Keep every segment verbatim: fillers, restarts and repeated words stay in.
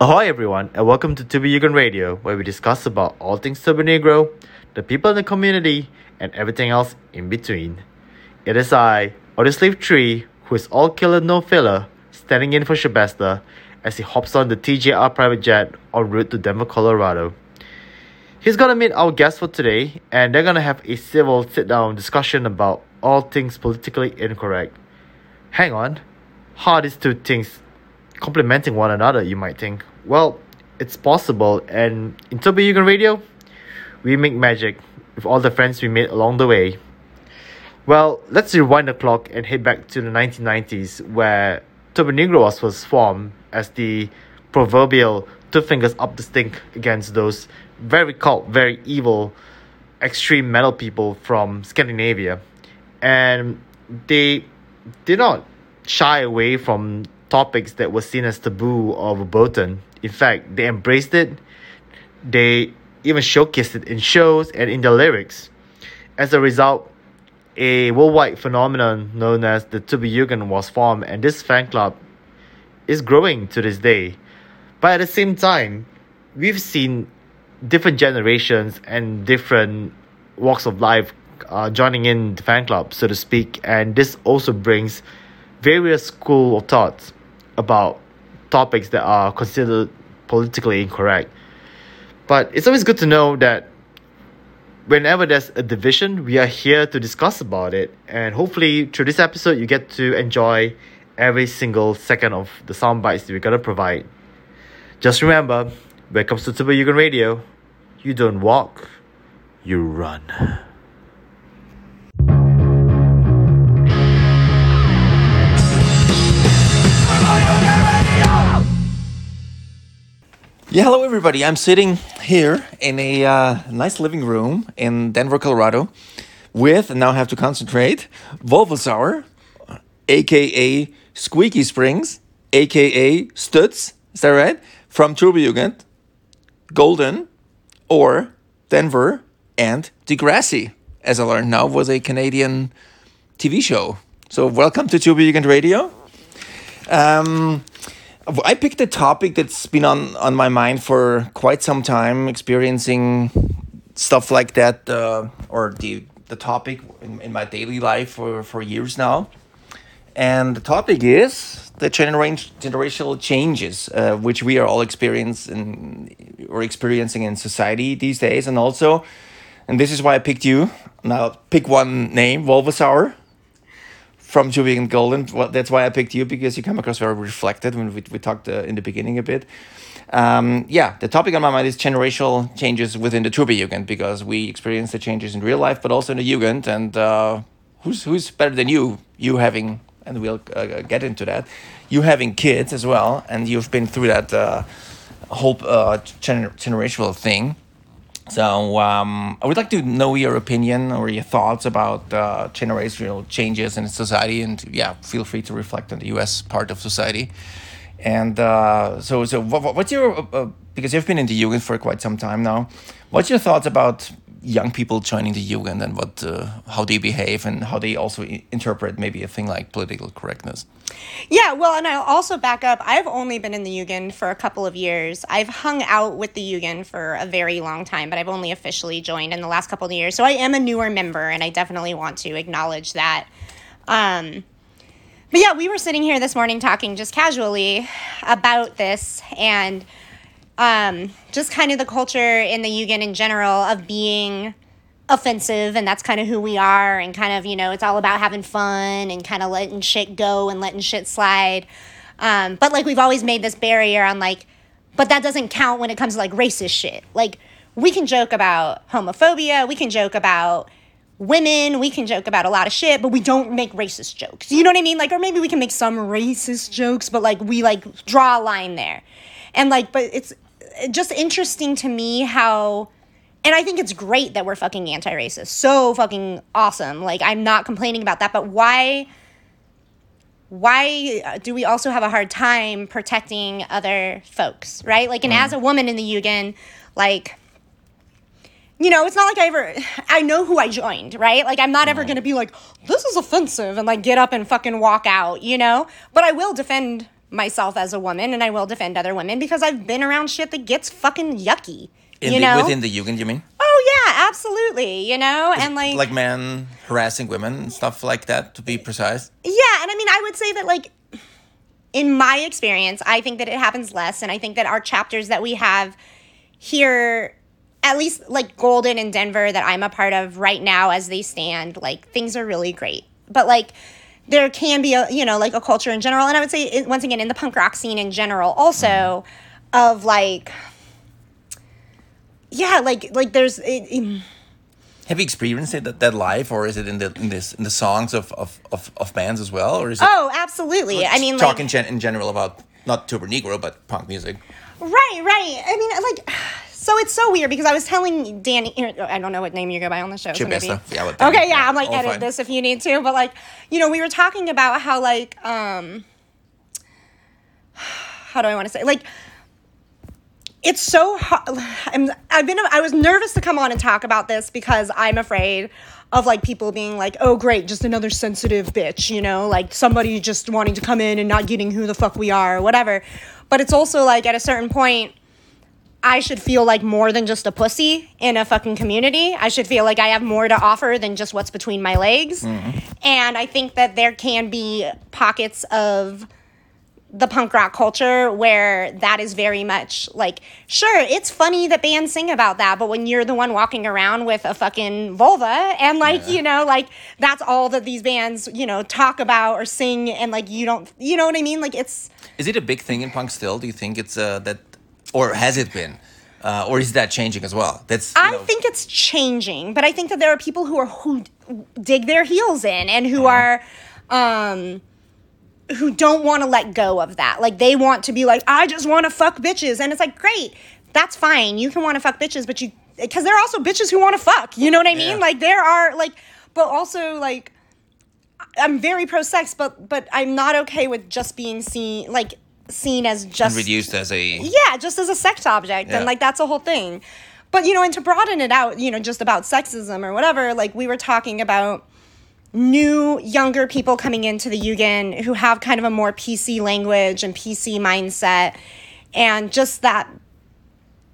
Ahoy everyone, and welcome to TubiUgun Radio, where we discuss about all things Turbonegro, the people in the community, and everything else in between. It is I, Audisleaf Tree, who is all killer no filler, standing in for Shabasta as he hops on the T J R private jet en route to Denver, Colorado. He's gonna meet our guest for today, and they're gonna have a civil sit-down discussion about all things politically incorrect. Hang on, how are these two things complementing one another, you might think? Well, it's possible, and in Turbojugend Radio, we make magic with all the friends we made along the way. Well, let's rewind the clock and head back to the nineteen nineties, where Turbonegro was first formed as the proverbial two fingers up the stink against those very cult, very evil, extreme metal people from Scandinavia. And they did not shy away from topics that were seen as taboo or verboten. In fact, they embraced it. They even showcased it in shows and in their lyrics. As a result, a worldwide phenomenon known as the Turbojugend was formed, and this fan club is growing to this day. But at the same time, we've seen different generations and different walks of life uh, joining in the fan club, so to speak, and this also brings various school of thoughts about topics that are considered politically incorrect. But it's always good to know that whenever there's a division, we are here to discuss about it, and hopefully through this episode you get to enjoy every single second of the sound bites that we're going to provide. Just remember, when it comes to Turbojugend Radio, you don't walk, you run. Yeah, hello everybody. I'm sitting here in a uh, nice living room in Denver, Colorado, with, and now I have to concentrate, Vulvasaur, aka Squeaky Springs, aka Stutz, is that right? From Turbojugend, Golden, or Denver, and Degrassi, as I learned now, was a Canadian T V show. So welcome to Turbojugend Radio. Um... I picked a topic that's been on, on my mind for quite some time, experiencing stuff like that, uh, or the the topic in, in my daily life for, for years now. And the topic is the genera- generational changes, uh, which we are all experiencing or experiencing in society these days. And also, and this is why I picked you. Now, pick one name, Vulvasaur. From Turbojugend Golden, well, that's why I picked you, because you come across very reflected when we we talked uh, in the beginning a bit. Um, yeah, the topic on my mind is generational changes within the Turbojugend, because we experience the changes in real life, but also in the Jugend. And uh, who's who's better than you? You having, and we'll uh, get into that. You having kids as well, and you've been through that uh, whole uh, gener- generational thing. So um, I would like to know your opinion or your thoughts about uh, generational changes in society, and yeah, feel free to reflect on the U S part of society. And uh, so, so what, what's your uh, because you've been in the Jugend for quite some time now. What's your thoughts about young people joining the Jugend and what uh, how they behave and how they also i- interpret maybe a thing like political correctness? Yeah, well, and I'll also back up. I've only been in the Jugend for a couple of years. I've hung out with the Jugend for a very long time, but I've only officially joined in the last couple of years. So I am a newer member, and I definitely want to acknowledge that. Um, but yeah, we were sitting here this morning talking just casually about this, and Um, just kind of the culture in the Jugend in general of being offensive, and that's kind of who we are, and kind of, you know, it's all about having fun and kind of letting shit go and letting shit slide. Um, but like we've always made this barrier on like, but that doesn't count when it comes to like racist shit. Like we can joke about homophobia, we can joke about women, we can joke about a lot of shit, but we don't make racist jokes. You know what I mean? Like, or maybe we can make some racist jokes, but like we like draw a line there. And like, but it's just interesting to me how, and I think it's great that we're fucking anti-racist. So fucking awesome. Like, I'm not complaining about that, but why why do we also have a hard time protecting other folks, right? Like, and mm. as a woman in the Jugend, like, you know, it's not like I ever, I know who I joined, right? Like, I'm not ever going to be like, this is offensive, and like get up and fucking walk out, you know? But I will defend myself as a woman, and I will defend other women because I've been around shit that gets fucking yucky. In you the, know? Within the Jugend, you mean? Oh, yeah, absolutely, you know? Is and like like men harassing women and stuff like that, to be precise? Yeah, and I mean, I would say that, like, in my experience, I think that it happens less, and I think that our chapters that we have here, at least, like, Golden and Denver that I'm a part of right now as they stand, like, things are really great. But, like, there can be, a you know, like, a culture in general, and I would say, once again, in the punk rock scene in general also, mm. of, like... Yeah, like like there's. It, it, Have you experienced it that, that live, or is it in the in this in the songs of of, of, of bands as well, or is it? Oh, absolutely. I mean, talking like, gen- in general about not Turbonegro but punk music. Right, right. I mean, like, so it's so weird because I was telling Danny, I don't know what name you go by on the show. Shabasta. So yeah. Well, Danny, okay, yeah. I'm like, edit fine. This if you need to, but like, you know, we were talking about how like, um, how do I want to say like. It's so hard. I'm, I've been. I was nervous to come on and talk about this because I'm afraid of like people being like, "Oh, great, just another sensitive bitch," you know, like somebody just wanting to come in and not getting who the fuck we are or whatever. But it's also like at a certain point, I should feel like more than just a pussy in a fucking community. I should feel like I have more to offer than just what's between my legs. Mm-hmm. And I think that there can be pockets of the punk rock culture where that is very much like, sure, it's funny that bands sing about that, but when you're the one walking around with a fucking vulva and like, yeah. you know, like that's all that these bands, you know, talk about or sing and like, you don't, you know what I mean? Like it's... Is it a big thing in punk still? Do you think it's uh, that, or has it been? Uh, or is that changing as well? That's you I know. think it's changing, but I think that there are people who are, who dig their heels in and who uh-huh. are... um who don't want to let go of that. Like, they want to be like, I just want to fuck bitches. And it's like, great, that's fine. You can want to fuck bitches, but you... Because there are also bitches who want to fuck. You know what I mean? Yeah. Like, there are, like... But also, like, I'm very pro-sex, but but I'm not okay with just being seen... Like, seen as just... And reduced as a... Yeah, just as a sex object. Yeah. And, like, that's the whole thing. But, you know, and to broaden it out, you know, just about sexism or whatever, like, we were talking about... new younger people coming into the Jugend who have kind of a more P C language and P C mindset and just that,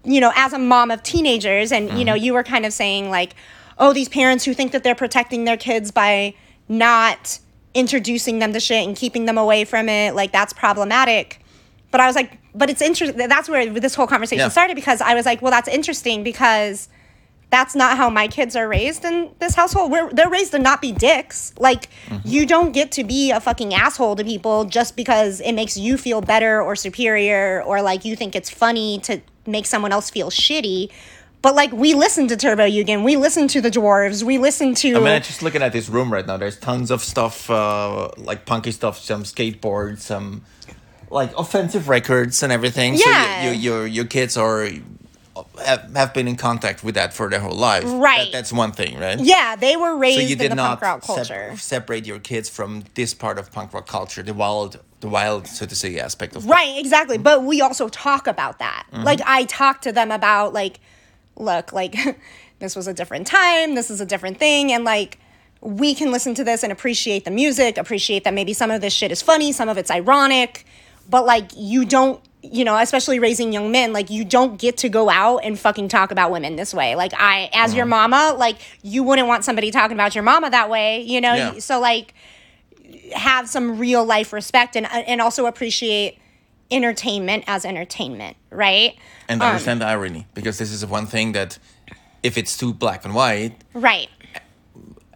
you know, as a mom of teenagers and, mm-hmm. you know, you were kind of saying like, oh, these parents who think that they're protecting their kids by not introducing them to shit and keeping them away from it, like that's problematic. But I was like, but it's interesting. That's where this whole conversation yeah. started because I was like, well, that's interesting because... That's not how my kids are raised in this household. We're, they're raised to not be dicks. Like, mm-hmm. you don't get to be a fucking asshole to people just because it makes you feel better or superior or, like, you think it's funny to make someone else feel shitty. But, like, we listen to Turbojugend. We listen to the Dwarves. We listen to... I mean, I'm just looking at this room right now. There's tons of stuff, uh, like, punky stuff, some skateboards, some, like, offensive records and everything. Yeah. So you, you, your, your kids are... Have, have been in contact with that for their whole life. Right. That, that's one thing, right? Yeah, they were raised so you did in the not punk rock culture. Sep- separate your kids from this part of punk rock culture, the wild, the wild, so to say, aspect of right, punk. Exactly. Mm-hmm. But we also talk about that. Mm-hmm. Like, I talk to them about, like, look, like, this was a different time, this is a different thing, and, like, we can listen to this and appreciate the music, appreciate that maybe some of this shit is funny, some of it's ironic, but, like, you don't you know, especially raising young men, like, you don't get to go out and fucking talk about women this way. Like, I, as mm-hmm. your mama, like, you wouldn't want somebody talking about your mama that way, you know? Yeah. So, like, have some real life respect and and also appreciate entertainment as entertainment, right? And um, understand the irony, because this is one thing that if it's too black and white... Right.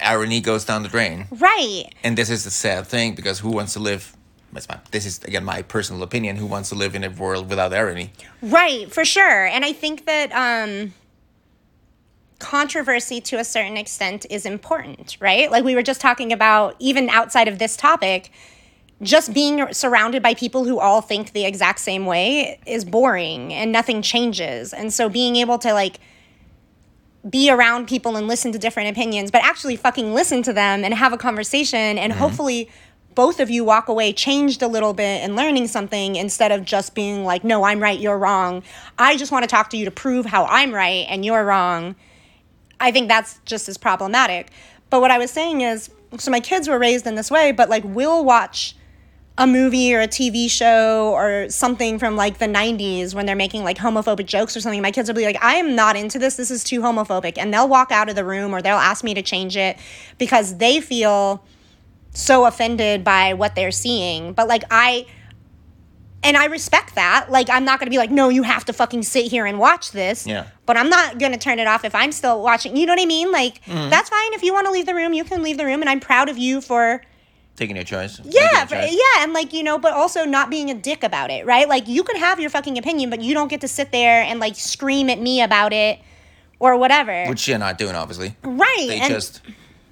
Irony goes down the drain. Right. And this is the sad thing, because who wants to live... That's my, this is, again, my personal opinion, who wants to live in a world without irony. Right, for sure. And I think that um, controversy to a certain extent is important, right? Like we were just talking about, even outside of this topic, just being surrounded by people who all think the exact same way is boring and nothing changes. And so being able to, like, be around people and listen to different opinions, but actually fucking listen to them and have a conversation and mm-hmm. hopefully... both of you walk away changed a little bit and learning something instead of just being like, no, I'm right, you're wrong. I just want to talk to you to prove how I'm right and you're wrong. I think that's just as problematic. But what I was saying is, so my kids were raised in this way, but like we'll watch a movie or a T V show or something from like the nineties when they're making like homophobic jokes or something, my kids will be like, I am not into this. This is too homophobic. And they'll walk out of the room or they'll ask me to change it because they feel so offended by what they're seeing. But like I, and I respect that. Like, I'm not going to be like, no, you have to fucking sit here and watch this. Yeah. But I'm not going to turn it off if I'm still watching. You know what I mean? Like, mm-hmm. That's fine. If you want to leave the room, you can leave the room. And I'm proud of you for taking your choice. Yeah. Your choice. Yeah. And like, you know, but also not being a dick about it, right? Like, you can have your fucking opinion, but you don't get to sit there and like scream at me about it or whatever. Which you're not doing, obviously. Right. They and just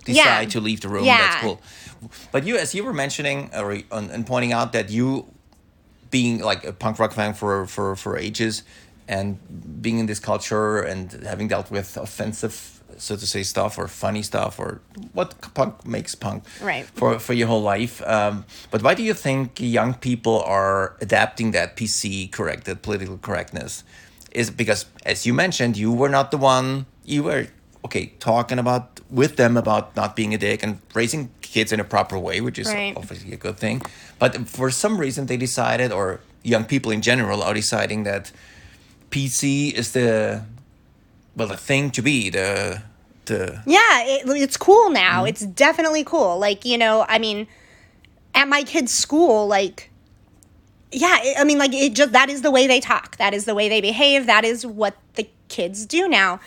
decide yeah. to leave the room. Yeah. That's cool. But you, as you were mentioning or, and pointing out that you... being like a punk rock fan for, for, for ages and being in this culture and having dealt with offensive, so to say, stuff or funny stuff or what punk makes punk right. for, for your whole life. Um, but why do you think young people are adapting that P C correct, that political correctness? Is because, as you mentioned, you were not the one, you were, okay, talking about with them about not being a dick and raising kids in a proper way, which is right. obviously a good thing. But for some reason they decided, or young people in general are deciding, that P C is the, well, the thing to be, the... the yeah, it, it's cool now. Mm-hmm. It's definitely cool. Like, you know, I mean, at my kids' school, like, yeah, it, I mean, like, it just, that is the way they talk. That is the way they behave. That is what the kids do now.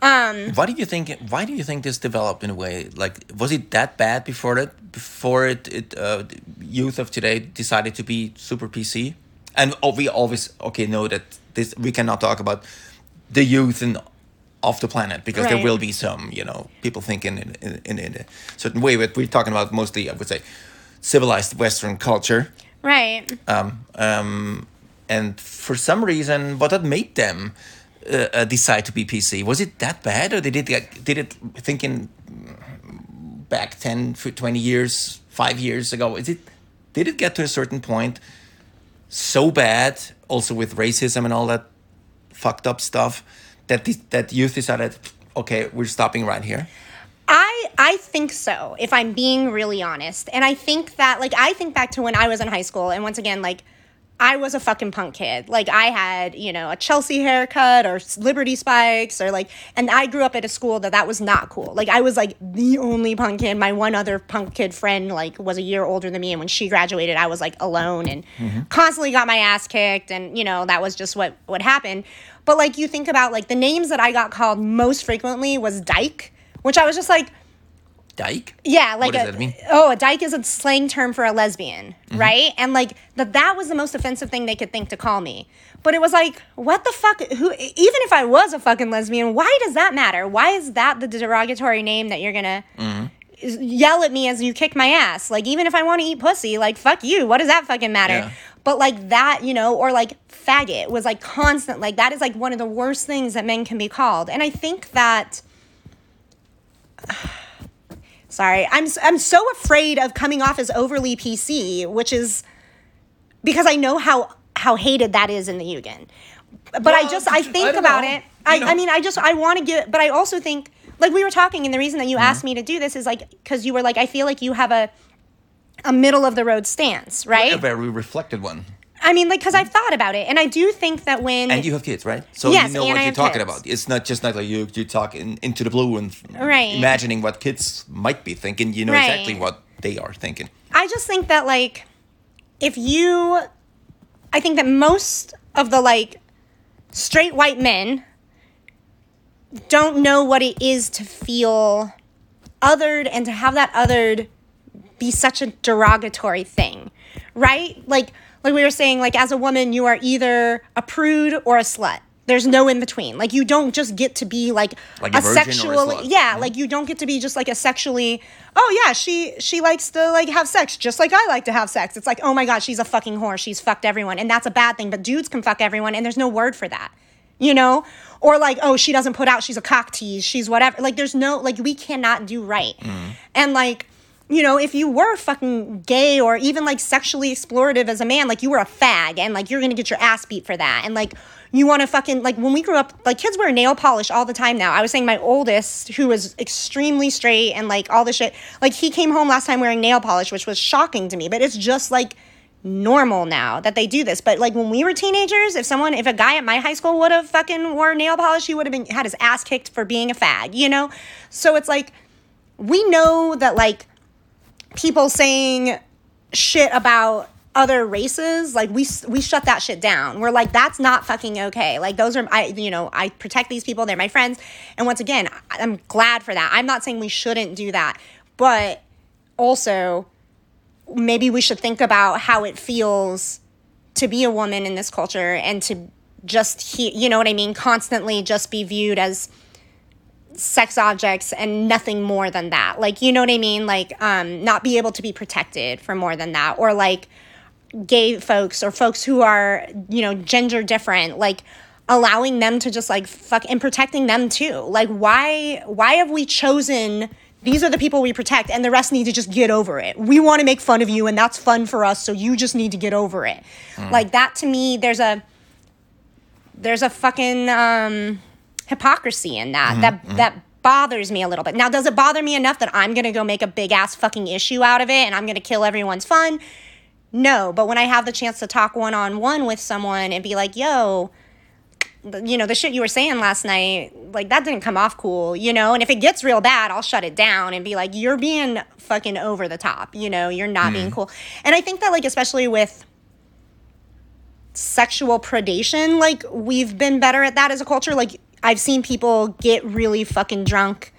Um, why do you think? Why do you think this developed in a way? Like, was it that bad before that? Before it, it uh, youth of today decided to be super P C, and oh, we always okay know that this we cannot talk about the youth and of the planet because right. there will be some you know people thinking in, in, in, in a certain way, but we're talking about mostly I would say civilized Western culture, right? Um, um, and for some reason, what that made them. Uh, decide to be P C? Was it that bad, or they did like, did it thinking back ten, twenty years, five years ago? Is it did it get to a certain point so bad, also with racism and all that fucked up stuff, that the, that youth decided, okay, we're stopping right here? I I think so. If I'm being really honest, and I think that like I think back to when I was in high school, and once again like. I was a fucking punk kid. Like, I had, you know, a Chelsea haircut or Liberty spikes or, like... And I grew up at a school that that was not cool. Like, I was, like, the only punk kid. My one other punk kid friend, like, was a year older than me. And when she graduated, I was, like, alone and mm-hmm. constantly got my ass kicked. And, you know, that was just what, what happened. But, like, you think about, like, the names that I got called most frequently was dyke, which I was just, like... Dyke? Yeah, like what does a, that mean? Oh, a dyke is a slang term for a lesbian, mm-hmm. right? And like that that was the most offensive thing they could think to call me. But it was like, what the fuck? Who? Even if I was a fucking lesbian, why does that matter? Why is that the derogatory name that you're gonna mm-hmm. yell at me as you kick my ass? Like, even if I want to eat pussy, like fuck you. What does that fucking matter? Yeah. But like that, you know, or like faggot was like constant. Like that is like one of the worst things that men can be called. And I think that. Uh, Sorry, I'm I'm so afraid of coming off as overly P C, which is because I know how, how hated that is in the Jugend. But well, I just, I think I about know. it. I, I mean, I just, I want to give, but I also think, like we were talking, and the reason that you mm-hmm. asked me to do this is like, because you were like, I feel like you have a a middle of the road stance, right? A very reflected one. I mean, like, because I've thought about it, and I do think that when... And you have kids, right? So yes, you know what I you're talking kids. about. It's not just not like you you talk in, into the blue and right. imagining what kids might be thinking. You know right. exactly what they are thinking. I just think that, like, if you... I think that most of the, like, straight white men don't know what it is to feel othered and to have that othered be such a derogatory thing, right? Like... Like we were saying, like, as a woman, you are either a prude or a slut. There's no in between. Like, you don't just get to be, like, like a, a sexually... Yeah, yeah, like, you don't get to be just, like, a sexually... Oh, yeah, she she likes to, like, have sex just like I like to have sex. It's like, oh, my God, she's a fucking whore. She's fucked everyone. And that's a bad thing. But dudes can fuck everyone, and there's no word for that, you know? Or, like, oh, she doesn't put out. She's a cock tease. She's whatever. Like, there's no... Like, we cannot do right. Mm. And, like... You know, if you were fucking gay or even, like, sexually explorative as a man, like, you were a fag and, like, you're going to get your ass beat for that. And, like, you want to fucking, like, when we grew up, like, kids wear nail polish all the time now. I was saying my oldest, who was extremely straight and, like, all this shit, like, he came home last time wearing nail polish, which was shocking to me. But it's just, like, normal now that they do this. But like when we were teenagers, if someone, if a guy at my high school would have fucking wore nail polish, he would have been had his ass kicked for being a fag, you know? So it's like, we know that like people saying shit about other races, like we we shut that shit down. We're like, that's not fucking okay. Like those are, I you know, I protect these people. They're my friends. And once again, I'm glad for that. I'm not saying we shouldn't do that, but also maybe we should think about how it feels to be a woman in this culture and to just, he- you know what I mean, constantly just be viewed as sex objects and nothing more than that. Like, you know what I mean? Like, um, not be able to be protected for more than that. Or like gay folks or folks who are, you know, gender different, like allowing them to just like fuck and protecting them too. Like, why, why have we chosen these are the people we protect and the rest need to just get over it? We want to make fun of you and that's fun for us. So you just need to get over it. Mm. Like that to me, there's a, there's a fucking, um, hypocrisy in that, mm-hmm, that mm-hmm. that bothers me a little bit. Now, does it bother me enough that I'm gonna go make a big ass fucking issue out of it and I'm gonna kill everyone's fun? No, but when I have the chance to talk one-on-one with someone and be like, yo, you know, the shit you were saying last night, like that didn't come off cool, you know? And if it gets real bad, I'll shut it down and be like, you're being fucking over the top, you know, you're not mm. being cool. And I think that like, especially with sexual predation, like we've been better at that as a culture. Like, I've seen people get really fucking drunk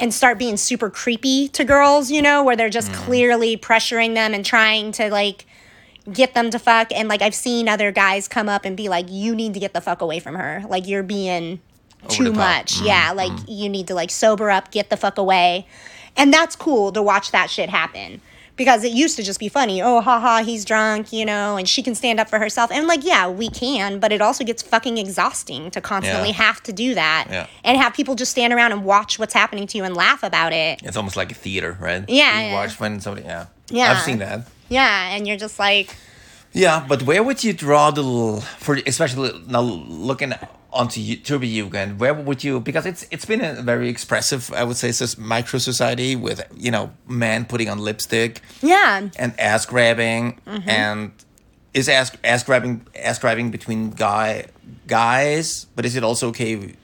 and start being super creepy to girls, you know, where they're just mm. clearly pressuring them and trying to, like, get them to fuck. And, like, I've seen other guys come up and be like, you need to get the fuck away from her. Like, you're being Over too much. Mm. Yeah, like, mm. you need to, like, sober up, get the fuck away. And that's cool to watch that shit happen. Because it used to just be funny. Oh, haha, he's drunk, you know, and she can stand up for herself. And, like, yeah, we can, but it also gets fucking exhausting to constantly yeah. have to do that yeah. and have people just stand around and watch what's happening to you and laugh about it. It's almost like a theater, right? Yeah. You yeah. watch when somebody, yeah. yeah. I've seen that. Yeah, and you're just like... Yeah, but where would you draw the... L- for especially now looking onto you, Turbojugend, where would you... Because it's it's been a very expressive, I would say, micro-society with, you know, men putting on lipstick. Yeah. And ass-grabbing. Mm-hmm. And is ass, ass-grabbing ass-grabbing between guy guys? But is it also okay...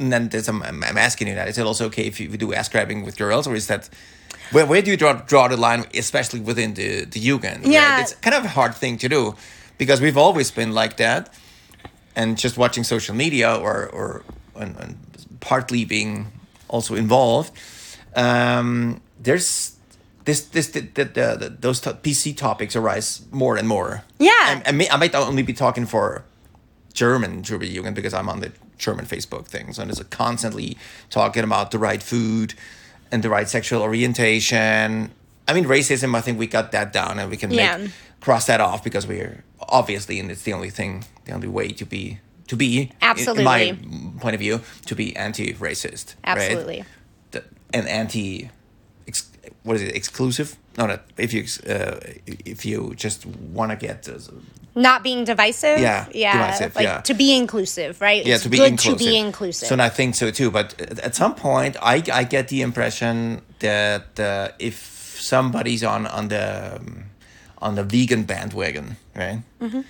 And then there's, I'm, I'm asking you that. Is it also okay if you do ass-grabbing with girls? Or is that... Where where do you draw draw the line, especially within the the Jugend? Yeah, right? It's kind of a hard thing to do because we've always been like that, and just watching social media or or and, and partly being also involved. Um, there's this this that the, the, the, those t- P C topics arise more and more. Yeah, and, and may, I might only be talking for German Turbojugend because I'm on the German Facebook things and it's constantly talking about the right food. And the right sexual orientation. I mean, racism, I think we got that down and we can yeah. make, cross that off because we're obviously, and it's the only thing, the only way to be, to be, absolutely, in, in my point of view, to be anti-racist. Absolutely. Right? The, and anti, ex, what is it, exclusive? No, no, if you, uh, if you just want to get... Uh, Not being divisive? Yeah, yeah, divisive, like, yeah. To be inclusive, right? Yeah, it's to be good inclusive. to be inclusive. So and I think so too. But at some point, I, I get the impression that uh, if somebody's on, on the um, on the vegan bandwagon, right? Mm-hmm.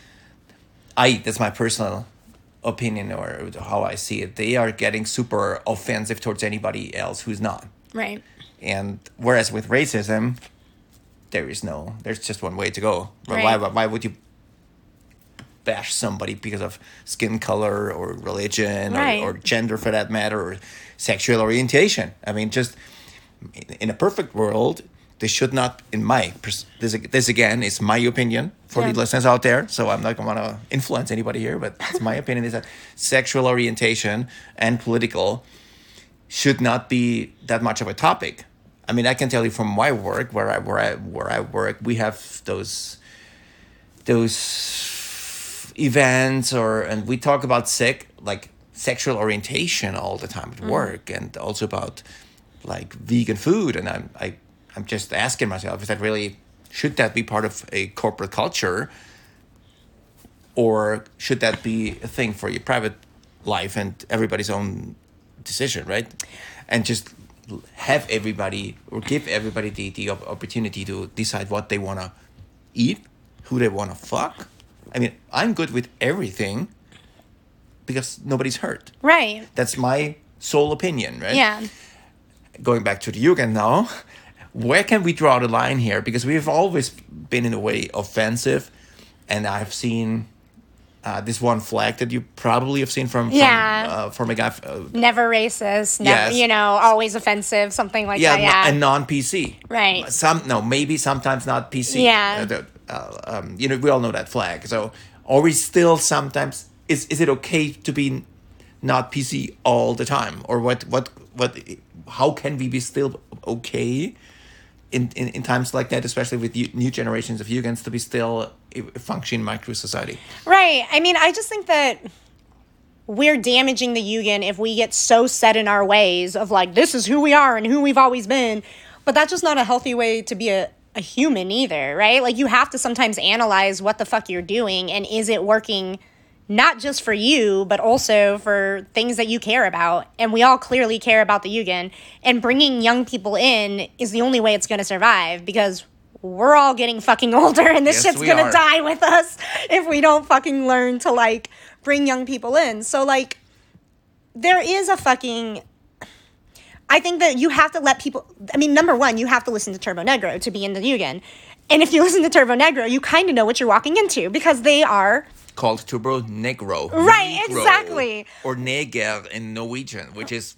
I that's my personal opinion or how I see it. They are getting super offensive towards anybody else who's not. Right. And whereas with racism, there is no. There's just one way to go. Right. Why? Why would you? Bash somebody because of skin color or religion right. or, or gender for that matter or sexual orientation. I mean, just in a perfect world, they should not, in my, this, this again is my opinion for yeah. the listeners out there, so I'm not going to influence anybody here, but it's my opinion is that sexual orientation and political should not be that much of a topic. I mean, I can tell you from my work, where I, where I, where I work, we have those, those... events or and we talk about sick like sexual orientation all the time at mm. work and also about like vegan food and I'm I I'm just asking myself is that really should that be part of a corporate culture or should that be a thing for your private life and everybody's own decision, right? And just have everybody or give everybody the, the opportunity to decide what they want to eat, who they want to fuck. I mean, I'm good with everything because nobody's hurt. Right. That's my sole opinion, right? Yeah. Going back to the Jugend now, where can we draw the line here? Because we've always been in a way offensive, and I've seen uh, this one flag that you probably have seen from yeah. from, uh, from a guy. Uh, never racist, never, yes. you know, always offensive, something like yeah, that. Yeah, and non-P C. Right. Some no, maybe sometimes not P C. Yeah. Uh, the, uh, um, you know, we all know that flag. So are we still sometimes? Is is it okay to be not P C all the time, or what? What? What? How can we be still okay? In, in, in times like that, especially with u- new generations of Jugends, to be still a functioning micro-society. Right. I mean, I just think that we're damaging the Jugend if we get so set in our ways of like, this is who we are and who we've always been. But that's just not a healthy way to be a, a human either, right? Like, you have to sometimes analyze what the fuck you're doing and is it working not just for you, but also for things that you care about. And we all clearly care about the Jugend. And bringing young people in is the only way it's going to survive, because we're all getting fucking older and this yes, shit's going to die with us if we don't fucking learn to, like, bring young people in. So, like, there is a fucking... I think that you have to let people... I mean, number one, you have to listen to Turbonegro to be in the Jugend. And if you listen to Turbonegro, you kind of know what you're walking into, because they are... called Turbonegro. Right, Negro, exactly. Or neger in Norwegian, which is,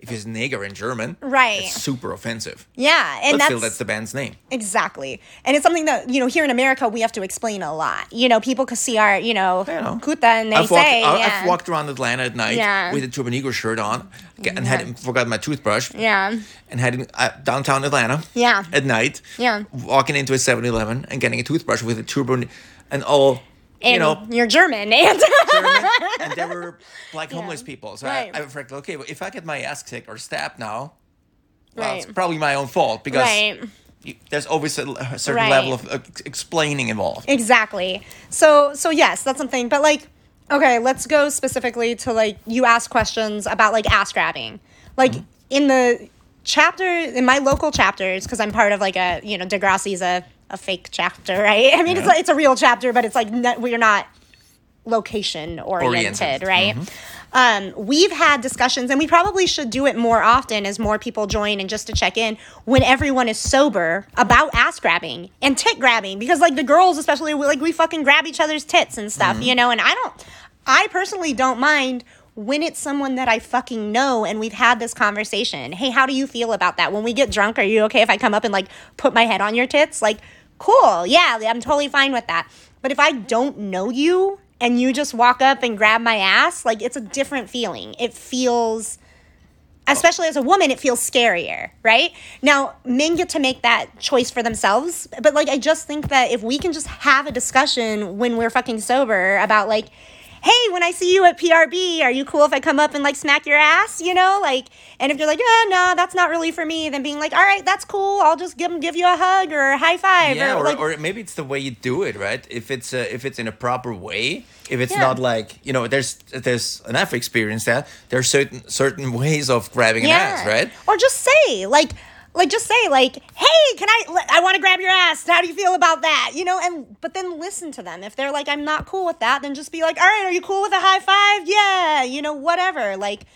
if it's neger in German, right, it's super offensive. Yeah. And but that's, still, that's the band's name. Exactly. And it's something that, you know, here in America, we have to explain a lot. You know, people can see our, you know, you know kuta, and they I've say. Walked, yeah. I've walked around Atlanta at night yeah. with a Turbonegro shirt on and yeah. had forgot my toothbrush. Yeah. And heading uh, downtown Atlanta. Yeah. At night. Yeah. Walking into a seven eleven and getting a toothbrush with a Turbonegro and all... And you know, you're German. And, German, and there were black yeah. homeless people. So right. I, I was like, okay, well, if I get my ass kicked or stabbed now, well, right. it's probably my own fault, because right. you, there's always a, a certain right. level of uh, explaining involved. Exactly. So, so yes, that's something. But, like, okay, let's go specifically to, like, you asked questions about, like, ass grabbing. Like, mm-hmm. in the chapter, in my local chapters, because I'm part of, like, a, you know, Degrassi's a... a fake chapter, right? I mean, yeah. it's like, it's a real chapter, but it's like no, we're not location oriented, oriented. Right? Mm-hmm. Um, we've had discussions, and we probably should do it more often as more people join, and just to check in when everyone is sober, about ass grabbing and tit grabbing, because, like, the girls especially, we, like we fucking grab each other's tits and stuff, mm-hmm. you know. And I don't, I personally don't mind when it's someone that I fucking know and we've had this conversation. Hey, how do you feel about that? When we get drunk, are you okay if I come up and, like, put my head on your tits? Like, cool, yeah, I'm totally fine with that. But if I don't know you and you just walk up and grab my ass, like, it's a different feeling. It feels, especially as a woman, it feels scarier, right? Now, men get to make that choice for themselves. But, like, I just think that if we can just have a discussion when we're fucking sober about, like, hey, when I see you at P R B, are you cool if I come up and, like, smack your ass, you know? Like, and if you're like, oh, no, that's not really for me, then being like, all right, that's cool, I'll just give give you a hug or a high five. Yeah, or, or, like, or maybe it's the way you do it, right? If it's uh, if it's in a proper way, if it's yeah. not like, you know, there's, there's and I've experienced that, there's certain, certain ways of grabbing yeah. an ass, right? Or just say, like, like, just say, like, hey, can I, I want to grab your ass. How do you feel about that? You know, and, but then listen to them. If they're like, I'm not cool with that, then just be like, all right, are you cool with a high five? Yeah, you know, whatever. Like,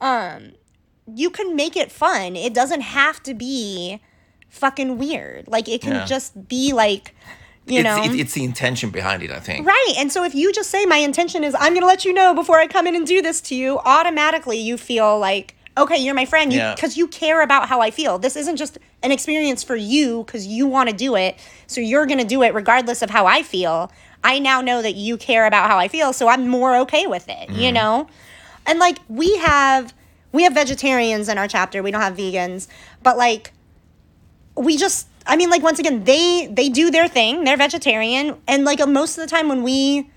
um, you can make it fun. It doesn't have to be fucking weird. Like, it can yeah. just be like, you it's, know. It, it's the intention behind it, I think. Right. And so if you just say, my intention is, I'm going to let you know before I come in and do this to you, automatically you feel like, okay, you're my friend because you, yeah. you care about how I feel. This isn't just an experience for you because you want to do it, so you're going to do it regardless of how I feel. I now know that you care about how I feel, so I'm more okay with it, mm. you know? And, like, we have we have vegetarians in our chapter. We don't have vegans. But, like, we just – I mean, like, once again, they, they do their thing. They're vegetarian. And, like, most of the time when we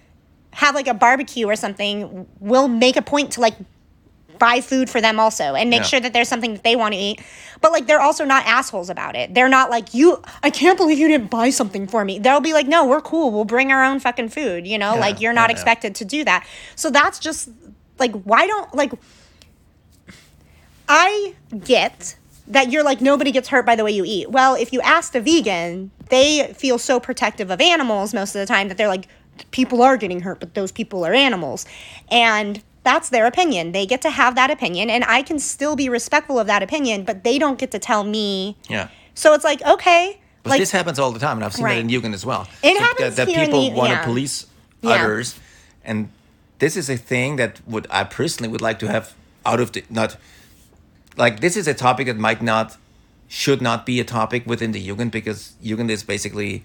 have, like, a barbecue or something, we'll make a point to, like – buy food for them also and make yeah. sure that there's something that they want to eat. But, like, they're also not assholes about it. They're not like, you, I can't believe you didn't buy something for me. They'll be like, no, we're cool. We'll bring our own fucking food, you know? Yeah, like, you're not yeah, expected yeah. to do that. So that's just, like, why don't, like, I get that you're like, nobody gets hurt by the way you eat. Well, if you asked a vegan, they feel so protective of animals most of the time that they're like, people are getting hurt, but those people are animals. And that's their opinion. They get to have that opinion, and I can still be respectful of that opinion, but they don't get to tell me. Yeah. So it's like, okay. But like, this happens all the time, and I've seen right. that in Yugen as well. It so happens that, that here people in the, want yeah. to police yeah. others, and this is a thing that would I personally would like to have out of the not. Like, this is a topic that might not, should not be a topic within the Jugend, because Jugend is basically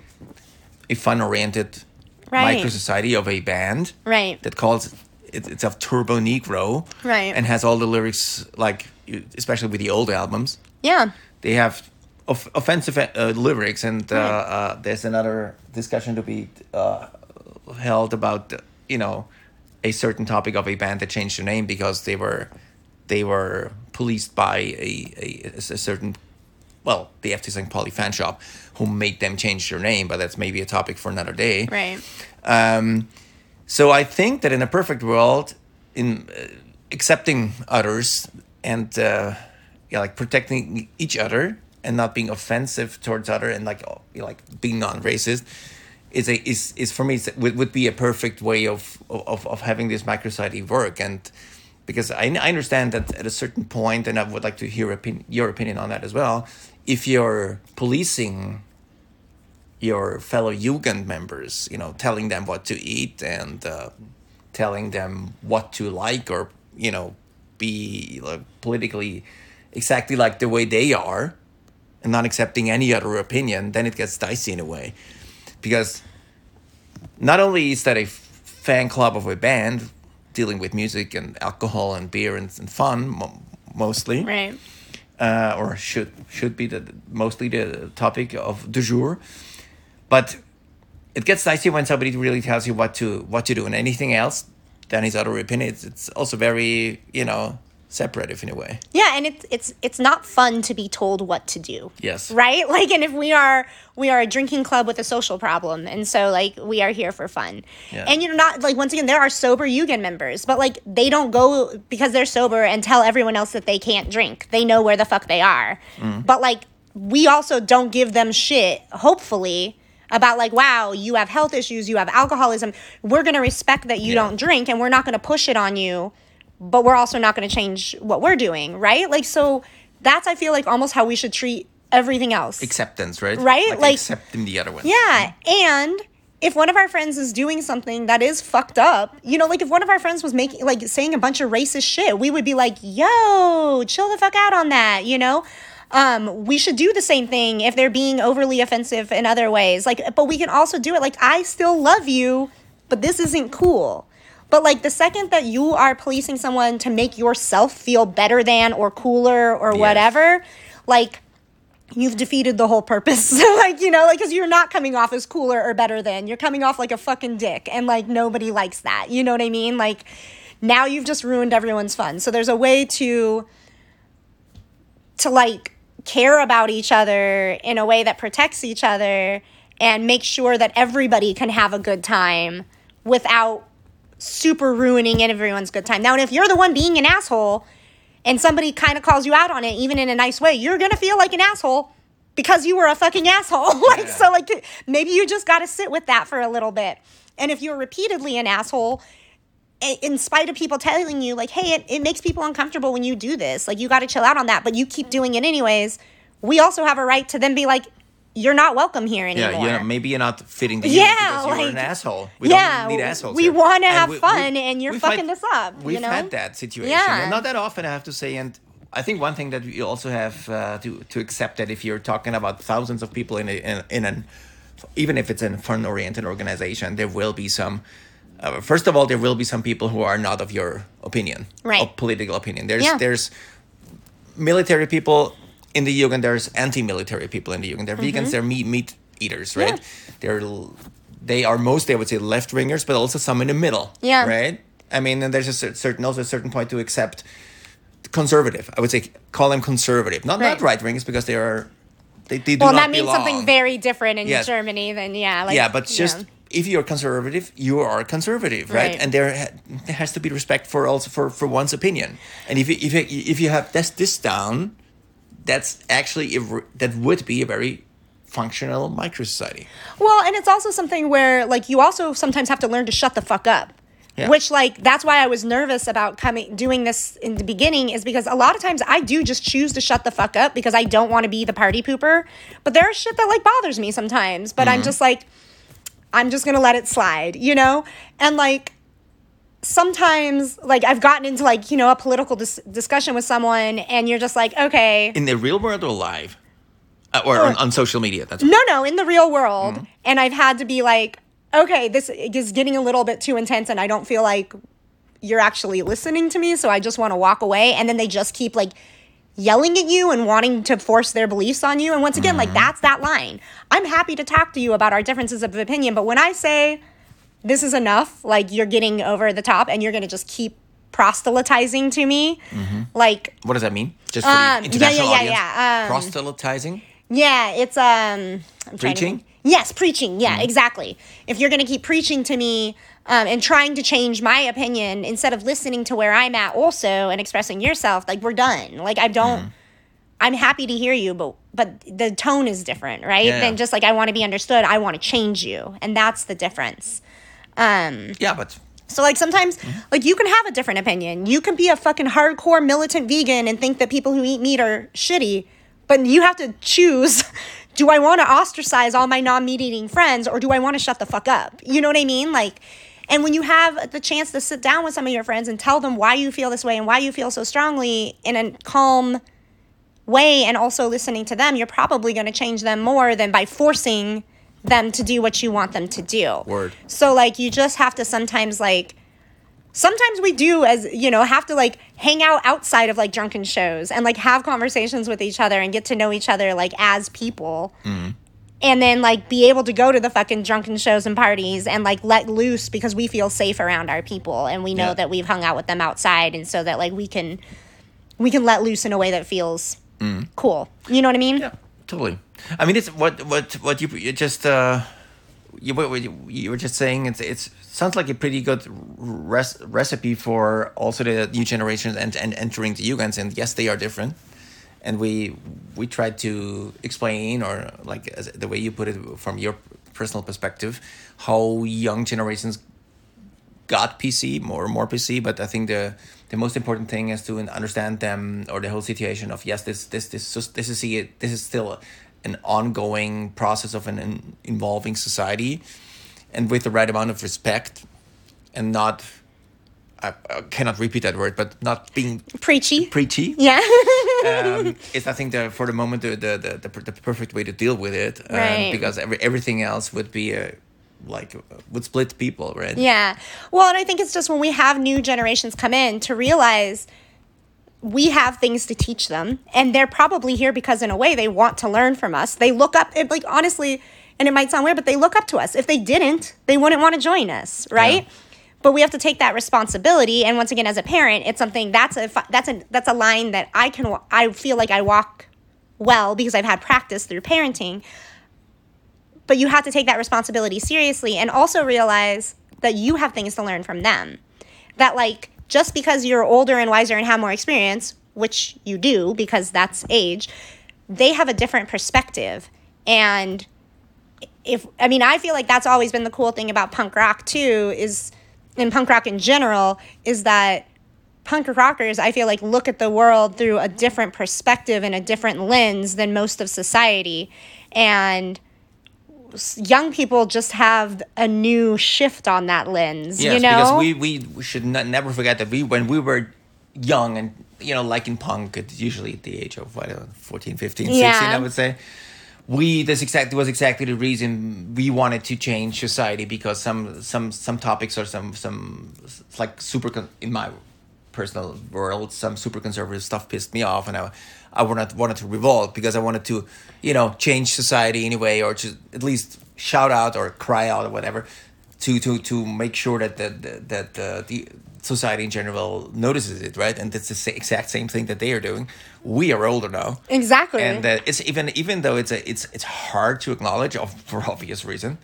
a fun-oriented right. micro-society of a band right. that calls it, itself Turbonegro right. and has all the lyrics, like, especially with the old albums. Yeah. They have off- offensive uh, lyrics, and uh, right. uh, there's another discussion to be uh, held about, you know, a certain topic of a band that changed their name because they were... They were policed by a, a, a certain, well, the F T Sing Poly fan shop, who made them change their name, but that's maybe a topic for another day. Right. Um, so I think that in a perfect world, in uh, accepting others and uh, yeah, like protecting each other and not being offensive towards other and like you know, like being non-racist is a is is for me would would be a perfect way of of of having this micro-society work. And. Because I, I understand that at a certain point, and I would like to hear opinion, your opinion on that as well, if you're policing your fellow Jugend members, you know, telling them what to eat and uh, telling them what to like or, you know, be like, politically exactly like the way they are and not accepting any other opinion, then it gets dicey in a way. Because not only is that a f- fan club of a band, dealing with music and alcohol and beer and, and fun mo- mostly, right? Uh, or should should be the mostly the topic of du jour. But it gets dicey when somebody really tells you what to what to do, and anything else than his other opinion. It's, it's also very you know separative in a way. Yeah, and it's it's it's not fun to be told what to do. Yes. Right. Like, and if we are we are a drinking club with a social problem, and so like we are here for fun. Yeah. And you know, not like once again there are sober Jugend members, but like they don't go because they're sober and tell everyone else that they can't drink. They know where the fuck they are. Mm-hmm. But like we also don't give them shit. Hopefully. About like, wow, you have health issues, you have alcoholism. We're gonna respect that you yeah. don't drink, and we're not gonna push it on you. But we're also not going to change what we're doing, right? Like, so that's, I feel like, almost how we should treat everything else. Acceptance, right? Right? Like, like accepting the other one. Yeah. And if one of our friends is doing something that is fucked up, you know, like if one of our friends was making, like saying a bunch of racist shit, we would be like, yo, chill the fuck out on that, you know? Um, we should do the same thing if they're being overly offensive in other ways. Like, but we can also do it. Like, I still love you, but this isn't cool. But, like, the second that you are policing someone to make yourself feel better than or cooler or yes. whatever, like, you've defeated the whole purpose. Like, you know, like, because you're not coming off as cooler or better than. You're coming off like a fucking dick. And, like, nobody likes that. You know what I mean? Like, now you've just ruined everyone's fun. So there's a way to, to like, care about each other in a way that protects each other and make sure that everybody can have a good time without... super ruining everyone's good time. Now, and if you're the one being an asshole and somebody kind of calls you out on it, even in a nice way, you're going to feel like an asshole because you were a fucking asshole. Like, yeah. So like, maybe you just got to sit with that for a little bit. And if you're repeatedly an asshole, in spite of people telling you like, hey, it, it makes people uncomfortable when you do this, like you got to chill out on that, but you keep doing it anyways. We also have a right to then be like, you're not welcome here anymore. Yeah, you're not, maybe you're not fitting the yeah, because you're like, an asshole. We yeah, don't need assholes. We want to have we, fun, we, and you're fucking had, this up. We've you know? had that situation. Yeah. Well, not that often, I have to say. And I think one thing that we also have uh, to to accept that if you're talking about thousands of people in a, in, in an, even if it's a fun-oriented organization, there will be some. Uh, first of all, there will be some people who are not of your opinion, right? Of political opinion. There's yeah. there's military people. In the Jugend, there's anti-military people in the Jugend. They're mm-hmm. vegans, they're meat meat eaters, right? Yeah. They're they are mostly, I would say, left-wingers, but also some in the middle, yeah. right? I mean, and there's a certain also a certain point to accept conservative. I would say call them conservative, not right. not right-wingers because they are they, they do well, not that means belong. Something very different in yes. Germany than yeah, like yeah, but just. Know. If you're conservative, you are conservative, right? right? And there, ha- there has to be respect for also for, for one's opinion. And if you, if you, if you have this, this down. that's actually that would be a very functional microsociety. Well, and it's also something where like you also sometimes have to learn to shut the fuck up. Yeah. Which, like, that's why I was nervous about coming doing this in the beginning, is because a lot of times I do just choose to shut the fuck up because I don't want to be the party pooper. But there's shit that, like, bothers me sometimes. But mm-hmm. I'm just like, I'm just going to let it slide, you know? And, like, sometimes, like, I've gotten into, like, you know, a political dis- discussion with someone, and you're just like, okay. In the real world or live? Uh, or or on, on social media? That's no, no, in the real world. Mm-hmm. And I've had to be like, okay, this is getting a little bit too intense and I don't feel like you're actually listening to me, so I just want to walk away. And then they just keep like yelling at you and wanting to force their beliefs on you. And once again, mm-hmm. like that's that line. I'm happy to talk to you about our differences of opinion, but when I say this is enough, like you're getting over the top and you're going to just keep proselytizing to me. Mm-hmm. Like, what does that mean? Just for um, the international yeah, yeah, yeah, audience? Yeah, um, proselytizing? Yeah, it's... um I'm preaching? Yes, preaching. Yeah, mm-hmm. exactly. If you're going to keep preaching to me um, and trying to change my opinion instead of listening to where I'm at also and expressing yourself, like, we're done. Like, I don't mm-hmm. – I'm happy to hear you, but but the tone is different, right? Yeah, yeah. Than just, like, I want to be understood. I want to change you, and that's the difference. Um, yeah, but – So, like, sometimes, mm-hmm. like, you can have a different opinion. You can be a fucking hardcore militant vegan and think that people who eat meat are shitty, but you have to choose – do I want to ostracize all my non-meat-eating friends, or do I want to shut the fuck up? You know what I mean? Like, and when you have the chance to sit down with some of your friends and tell them why you feel this way and why you feel so strongly in a calm way and also listening to them, you're probably going to change them more than by forcing them to do what you want them to do. Word. So, like, you just have to sometimes, like... Sometimes we do, as you know, have to like hang out outside of like drunken shows and like have conversations with each other and get to know each other like as people, mm-hmm. and then like be able to go to the fucking drunken shows and parties and like let loose because we feel safe around our people and we know yeah. that we've hung out with them outside, and so that like we can we can let loose in a way that feels mm-hmm. cool. You know what I mean? Yeah, totally. I mean, it's what what what you, you just uh, you you were just saying. It's it's. Sounds like a pretty good res- recipe for also the new generations and, and entering the Jugens. And yes, they are different. And we we try to explain, or like as the way you put it from your personal perspective, how young generations got P C, more and more P C. But I think the the most important thing is to understand them, or the whole situation of yes, this this this this is this is still an ongoing process of an, an involving society. And with the right amount of respect, and not, I, I cannot repeat that word, but not being preachy. Preachy. Yeah. um, it's I think the for the moment the the, the the the perfect way to deal with it, um, right? Because every everything else would be a, like would split people, right? Yeah. Well, and I think it's just when we have new generations come in to realize we have things to teach them, and they're probably here because in a way they want to learn from us. They look up, it, like honestly. And it might sound weird, but they look up to us. If they didn't, they wouldn't want to join us, right? Yeah. But we have to take that responsibility. And once again, as a parent, it's something that's a that's a that's a line that I can I feel like I walk well because I've had practice through parenting. But you have to take that responsibility seriously and also realize that you have things to learn from them. That like just because you're older and wiser and have more experience, which you do because that's age, they have a different perspective. And If I mean, I feel like that's always been the cool thing about punk rock, too, is, and punk rock in general, is that punk rockers, I feel like, look at the world through a different perspective and a different lens than most of society. And young people just have a new shift on that lens, yes, you know? Yes, because we, we should not, never forget that we when we were young and, you know, like in punk, it's usually at the age of, what, fourteen, fifteen, yeah. sixteen, I would say. We this exactly was exactly the reason we wanted to change society, because some some some topics or some some like super con- in my personal world some super conservative stuff pissed me off, and I I wanted wanted to revolt because I wanted to, you know, change society anyway, or to at least shout out or cry out or whatever to to, to make sure that the, the, that the, the society in general notices it, right? And that's the exact same thing that they are doing. We are older now, exactly, and uh, it's even even though it's a, it's it's hard to acknowledge for obvious reason.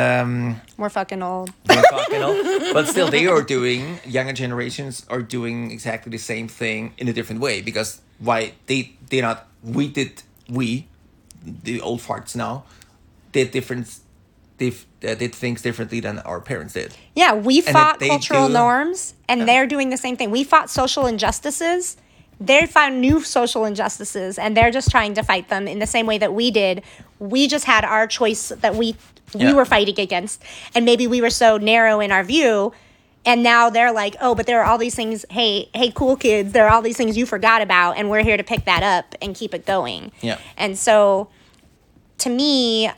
Um, we're fucking old. We're fucking old, but still, they are doing. Younger generations are doing exactly the same thing in a different way because why they they not we did we the old farts now did different they uh, did things differently than our parents did. Yeah, we fought cultural do, norms, and yeah. they're doing the same thing. We fought social injustices. They found new social injustices, and they're just trying to fight them in the same way that we did. We just had our choice that we we yeah. were fighting against, and maybe we were so narrow in our view. And now they're like, oh, but there are all these things. Hey, hey, cool kids, there are all these things you forgot about, and we're here to pick that up and keep it going. Yeah. And so, to me,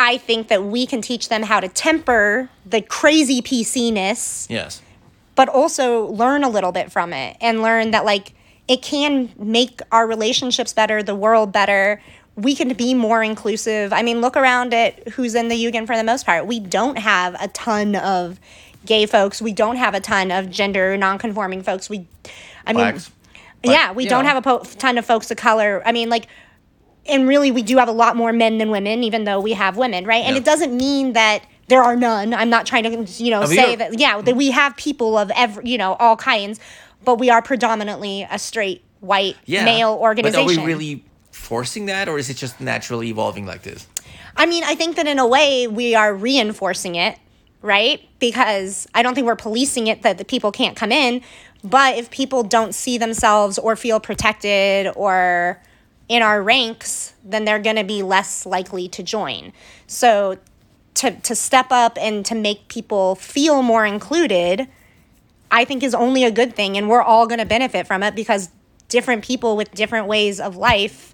I think that we can teach them how to temper the crazy P C-ness. Yes. But also learn a little bit from it and learn that, like, it can make our relationships better, the world better. We can be more inclusive. I mean, look around at who's in the Jugend for the most part. We don't have a ton of gay folks. We don't have a ton of gender non-conforming folks. We, I Blacks. mean, Black, yeah, we don't know. have a po- ton of folks of color. I mean, like, and really we do have a lot more men than women, even though we have women, right? And yeah. it doesn't mean that there are none. I'm not trying to, you know, I mean, say that, yeah, that we have people of every, you know, all kinds, but we are predominantly a straight, white, yeah, male organization. But are we really forcing that, or is it just naturally evolving like this? I mean, I think that in a way we are reinforcing it. Right? Because I don't think we're policing it that the people can't come in. But if people don't see themselves or feel protected or in our ranks, then they're going to be less likely to join. So to to step up and to make people feel more included, I think is only a good thing. And we're all going to benefit from it because different people with different ways of life,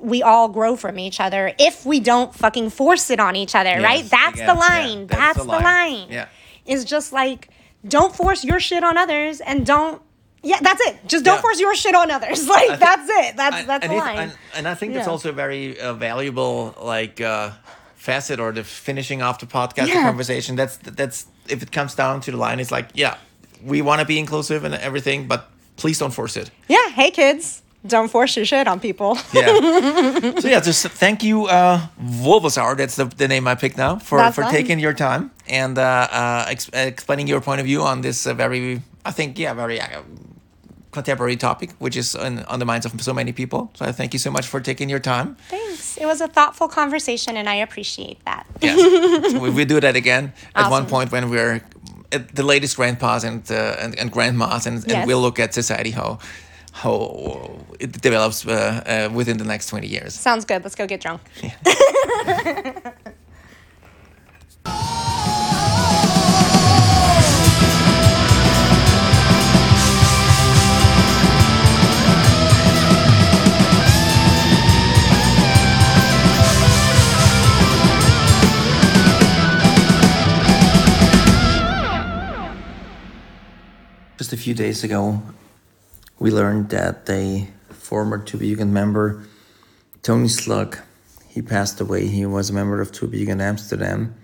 we all grow from each other if we don't fucking force it on each other, yes, right? That's yes, the line. Yeah, that's that's the, the line. line. Yeah. It's just like, don't force your shit on others and don't, yeah, that's it. Just don't yeah. force your shit on others. Like, th- that's it. That's I, that's the line. And, and I think yeah. that's also a very uh, valuable, like, uh, facet or the finishing off the podcast yeah. the conversation. That's, that's, if it comes down to the line, it's like, yeah, we want to be inclusive and everything, but please don't force it. Yeah. Hey, kids. Don't force your shit on people. yeah. So yeah, just thank you, uh, Vulvasaur. That's the, the name I picked now for, for taking your time and uh, uh, ex- explaining your point of view on this uh, very, I think, yeah, very uh, contemporary topic, which is on, on the minds of so many people. So I thank you so much for taking your time. Thanks. It was a thoughtful conversation, and I appreciate that. yes. So we, we do that again awesome. at one point when we're at the latest grandpas and uh, and, and grandmas, and, and yes. we'll look at society how. how it develops uh, uh, within the next twenty years. Sounds good. Let's go get drunk. Yeah. Just a few days ago, we learned that a former TubiUgun member, Tony Slug, he passed away. He was a member of TubiUgun Amsterdam.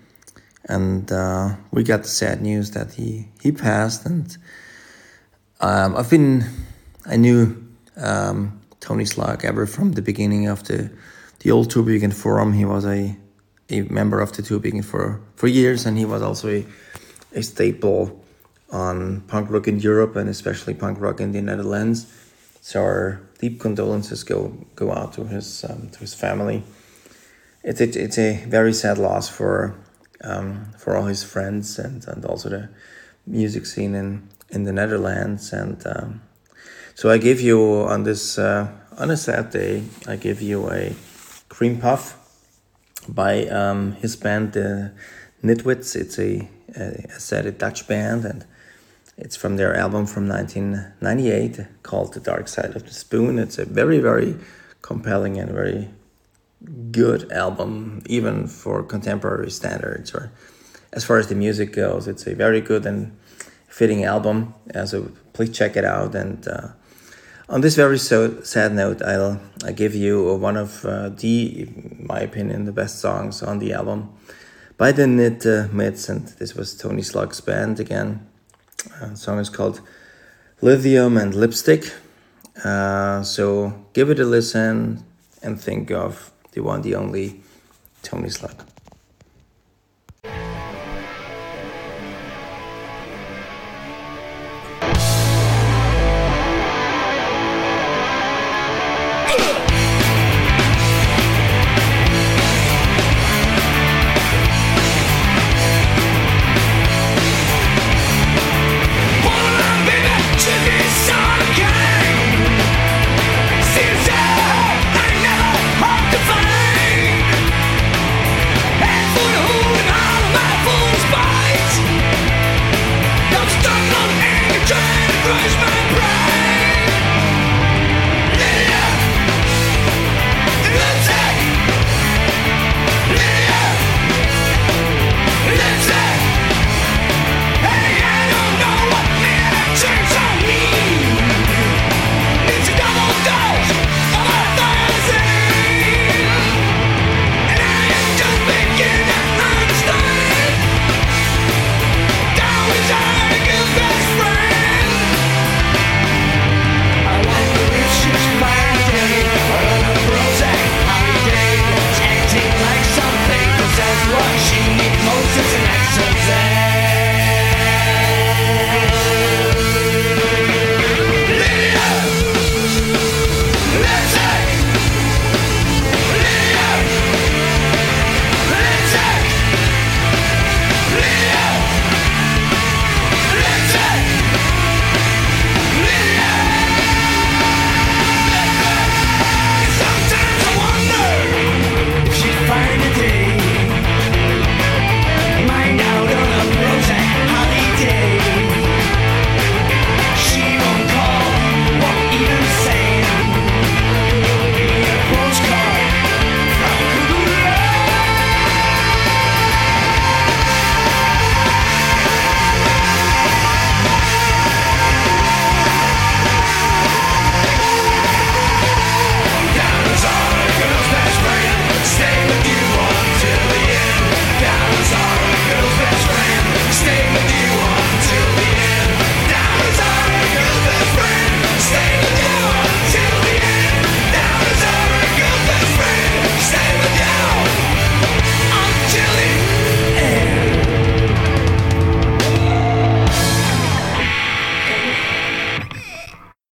And uh, we got the sad news that he, he passed. And um, I've been, I knew um, Tony Slug ever from the beginning of the, the old TubiUgun forum. He was a, a member of the TubiUgun for, for years. And he was also a, a staple on punk rock in Europe and especially punk rock in the Netherlands. So our deep condolences go go out to his um, to his family. It's it, it's a very sad loss for um, for all his friends and, and also the music scene in, in the Netherlands. And um, so I give you on this uh, on a sad day, I give you a cream puff by um, his band the Nitwits. It's a, a I said a Dutch band, and it's from their album from nineteen ninety-eight called The Dark Side of the Spoon. It's a very, very compelling and very good album, even for contemporary standards. Or as far as the music goes, it's a very good and fitting album. So please check it out. And uh, on this very so sad note, I'll I give you one of uh, the, in my opinion, the best songs on the album by the Nitwits. And this was Tony Slug's band again. Uh, the song is called Lithium and Lipstick. Uh, so give it a listen and think of the one, the only Tony Slug.